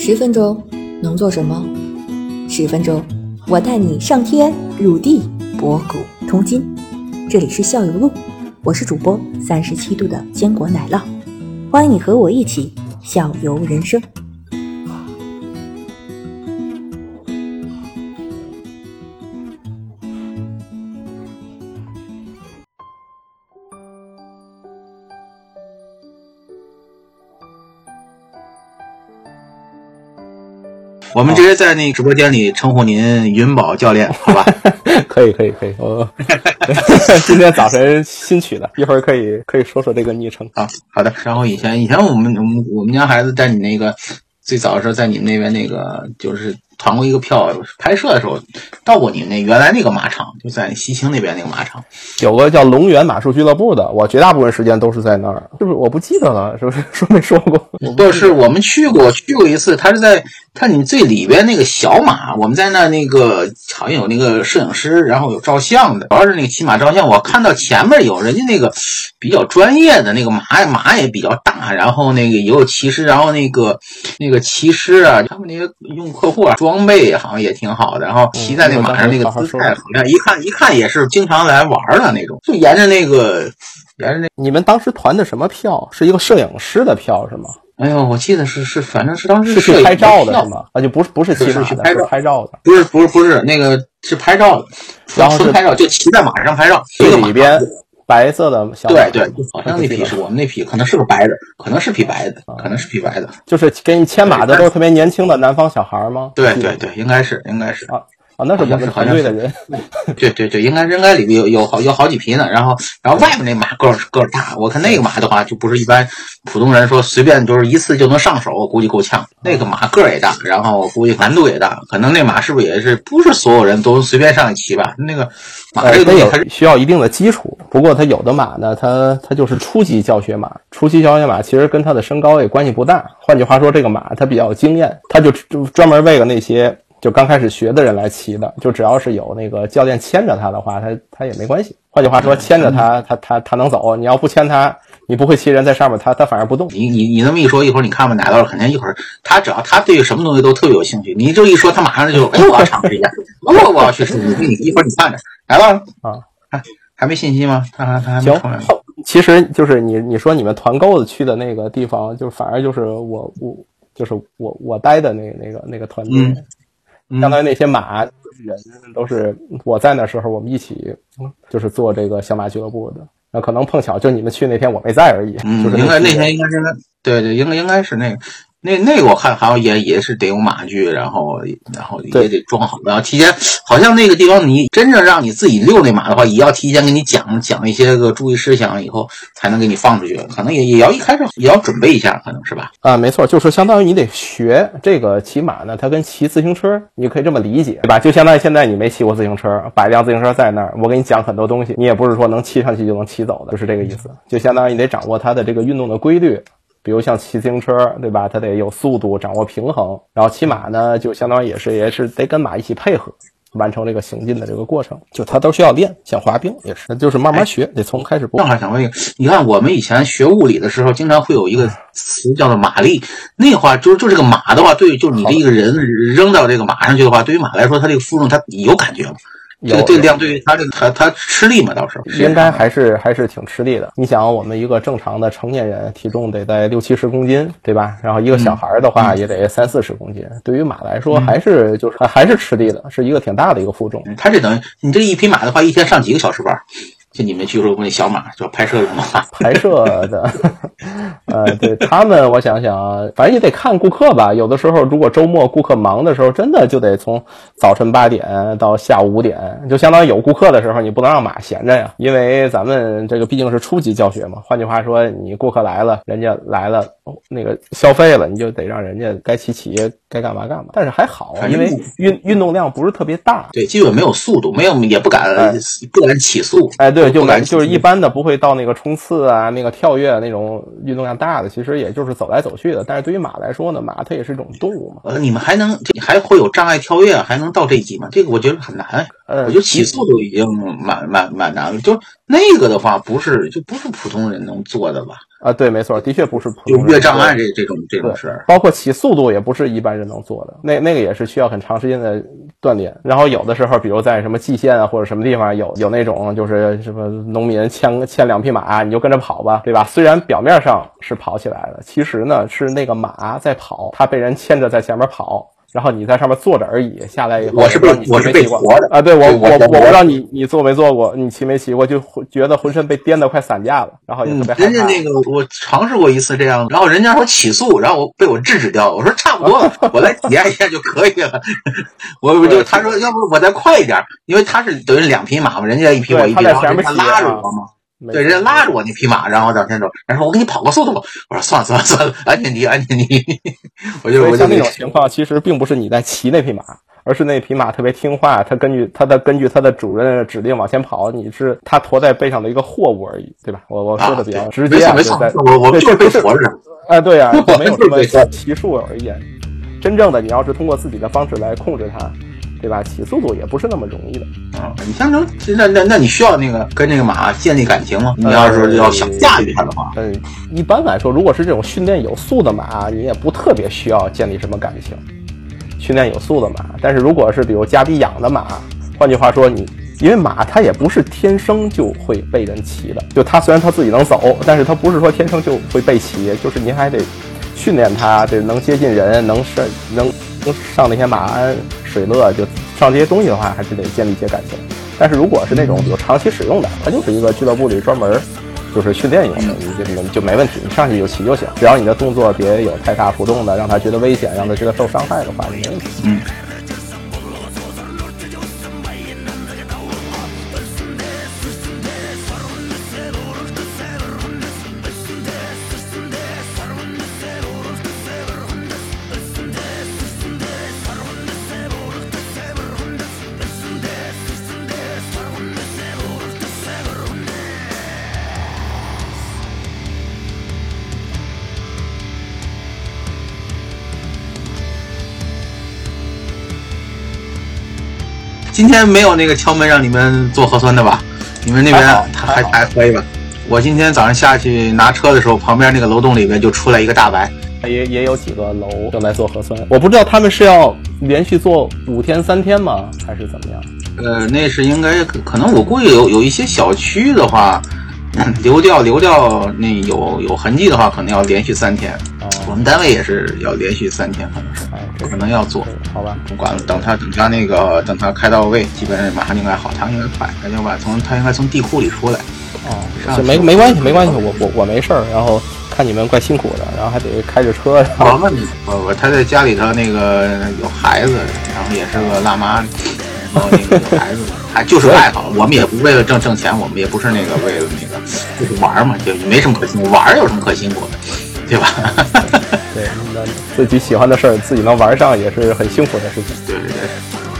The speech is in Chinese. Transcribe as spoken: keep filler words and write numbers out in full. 十分钟能做什么？十分钟，我带你上天入地，博古通今。这里是校友录，我是主播三十七度的坚果奶酪，欢迎你和我一起校游人生。我们直接在那个直播间里称呼您云宝教练，好吧？可以可以可以，我今天早晨新取的，一会儿可以可以说说这个昵称啊。好的，然后以前以前我们我们我们家孩子在你那个最早的时候，在你们那边那个就是团过一个票，拍摄的时候到过你那原来那个马场，就在西青那边那个马场，有个叫龙源马术俱乐部的，我绝大部分时间都是在那儿，是不是？我不记得了，是不是说没说过？不是，我们去过，去过一次，他是在他你最里边那个小马，我们在那那个好像有那个摄影师，然后有照相的，主要是那个骑马照相。我看到前面有人家那个比较专业的那个马，马也比较大，然后那个也有骑师，然后那个那个骑师啊，他们那些用客户啊装。装备好像也挺好的，然后骑在那马上那个姿态，好像一看一看也是经常来玩的那种。就沿着那个，沿着那个，你们当时团的什么票？是一个摄影师的票是吗？哎呦，我记得是是，反正是当时是去拍照的是吗？啊，就不是不是骑马的，是拍照拍照的，不是不是不是那个是拍照的，然后是拍照就骑在马上拍照，这里边。白色的小马，对对，好像那匹是我们那匹，可能是个白的，可能是匹白的，可能是匹白的，就是给你牵马的都是特别年轻的南方小孩吗？对对对，应该是应该是啊啊，那是我们团队的人，对对对，应该应该里边有有好有好几匹呢，然后然后外面那马个个大，我看那个马的话就不是一般普通人说随便就是一次就能上手，我估计够呛。那个马个也大，然后估计难度也大，可能那马是不是也是不是所有人都随便上一骑吧？那个马这个东西还是需要一定的基础。不过它有的马呢，它它就是初级教学马，初级教学马其实跟它的身高也关系不大。换句话说，这个马它比较有经验，它就专门为了那些就刚开始学的人来骑的，就只要是有那个教练牵着它的话，它它也没关系。换句话说，牵着它，它它它能走；你要不牵它，你不会骑人在上面，它它反而不动。你你你这么一说，一会儿你看吧，奶酪肯定一会儿他只要他对什么东西都特别有兴趣，你这一说他马上就哎我要尝试一下，我我要去试试。你一会儿你看着奶酪啊。啊还没信息吗？他还他还没出来。其实就是你你说你们团购的去的那个地方，就反而就是我我就是我我待的那个那个那个团队，嗯嗯、相当于那些马人都是我在那时候我们一起就是做这个小马俱乐部的。那可能碰巧就你们去那天我没在而已。嗯，就是、应该那天应该是对对，应该应该是那个。那那个我看好像也也是得有马具，然后然后也得装好，然后提前好像那个地方你真正让你自己遛那马的话，也要提前给你讲讲一些个注意事项，以后才能给你放出去。可能也也要一开始也要准备一下，可能是吧？啊，没错，就是相当于你得学这个骑马呢，它跟骑自行车，你可以这么理解，对吧？就相当于现在你没骑过自行车，摆一辆自行车在那儿，我给你讲很多东西，你也不是说能骑上去就能骑走的，就是这个意思。就相当于你得掌握它的这个运动的规律。比如像骑自行车，对吧？它得有速度，掌握平衡。然后骑马呢，就相当于也是也是得跟马一起配合，完成这个行进的这个过程。就它都需要练，像滑冰也是，就是慢慢学，哎、得从开始播。正好想问一个，你看我们以前学物理的时候，经常会有一个词叫做马力。那话就就这个马的话，对，就你这个人扔到这个马上去的话，对于马来说，它这个负重，它有感觉吗？这个对量对于他这个他他吃力吗？到时候应该还是还是挺吃力的。你想，我们一个正常的成年人体重得在六七十公斤，对吧？然后一个小孩的话也得三四十公斤。嗯、对于马来说，还是就是、嗯、还是吃力的，是一个挺大的一个负重。他这等于你这一匹马的话，一天上几个小时班？就你们去说过那小马，就拍摄用的马，拍摄的。呃，对他们，我想想，反正也得看顾客吧。有的时候，如果周末顾客忙的时候，真的就得从早晨八点到下午五点，就相当于有顾客的时候，你不能让马闲着呀。因为咱们这个毕竟是初级教学嘛，换句话说，你顾客来了，人家来了，哦、那个消费了，你就得让人家该骑骑，该干嘛干嘛。但是还好，因为运运动量不是特别大，对，基本没有速度，没有也不敢、哎、不敢起速，哎，对，就感就是一般的不会到那个冲刺啊、那个跳跃、啊、那种运动量。大的其实也就是走来走去的，但是对于马来说呢，马它也是一种动物嘛。呃，你们还能还会有障碍跳跃，还能到这一级吗？这个我觉得很难。呃，我觉得起速都已经蛮蛮蛮难了，就那个的话不是就不是普通人能做的吧？啊，对，没错，的确不是普通人。就越障碍这这种这种事，包括骑速度也不是一般人能做的，那那个也是需要很长时间的锻炼。然后有的时候，比如在什么蓟县啊或者什么地方有有那种就是什么农民牵牵两匹马，你就跟着跑吧，对吧？虽然表面上是跑起来的，其实呢是那个马在跑，它被人牵着在前面跑。然后你在上面坐着而已，下来以后我是不是我是被驮的啊？对，我我我不知道你你坐没坐过，你骑没骑过，就觉得浑身被颠得快散架了，然后也特别害怕。人家那个我尝试过一次这样，然后人家说起诉，然后我被我制止掉了。我说差不多了，我来体验一下就可以了。我就他说要不我再快一点，因为他是等于两匹马嘛，人家一匹我一匹，然后人家拉着我嘛。对，人家拉着我那匹马，然后到前走，然后我给你跑个速度吧。我说算了算了算了，安全第一，安全第一。我就我就那种情况，其实并不是你在骑那匹马，而是那匹马特别听话，它根据它的根据它的主人的指令往前跑，你是它驮在背上的一个货物而已，对吧？我我说的比较直接啊，没错没错，我我就是被驮着。哎，对啊，没有什么骑术而言，真正的你要是通过自己的方式来控制它。对吧？起速度也不是那么容易的啊、嗯！你像能那那那你需要那个跟那个马建立感情吗？你要是要想驾驭它的话，嗯，一般来说，如果是这种训练有素的马，你也不特别需要建立什么感情。训练有素的马，但是如果是比如家里养的马，换句话说你，你因为马它也不是天生就会被人骑的，就它虽然它自己能走，但是它不是说天生就会被骑，就是您还得训练它，得能接近人，能是能。上那些马鞍、水乐，就上这些东西的话，还是得建立一些感情。但是如果是那种有长期使用的，它就是一个俱乐部里专门就是训练用的，就就没问题，你上去就骑就行，只要你的动作别有太大浮动的，让它觉得危险，让它觉得受伤害的话，就没问题。嗯。今天没有那个敲门让你们做核酸的吧？你们那边还还可以吧？我今天早上下去拿车的时候，旁边那个楼栋里面就出来一个大白，也也有几个楼正在做核酸。我不知道他们是要连续做五天三天吗，还是怎么样？呃，那是应该可能我估计有有一些小区的话，流调流调那有有痕迹的话，可能要连续三天。我们单位也是要连续三天，可能是，可能要做，好吧，不管了，等他等他那个等他开到位，基本上马上应该好，他应该快，他应该从他应该从地库里出来。哦，没没关系，没关系，我我我没事儿，然后看你们怪辛苦的，然后还得开着车。我问你，我我他在家里头那个有孩子，然后也是个辣妈，然后那个孩子还就是爱好，我们也不为了挣挣钱，我们也不是那个为了那个就是玩嘛，就没什么可辛苦，玩有什么可辛苦的。对吧？对，自己喜欢的事儿，自己能玩上也是很幸福的事情。对对对。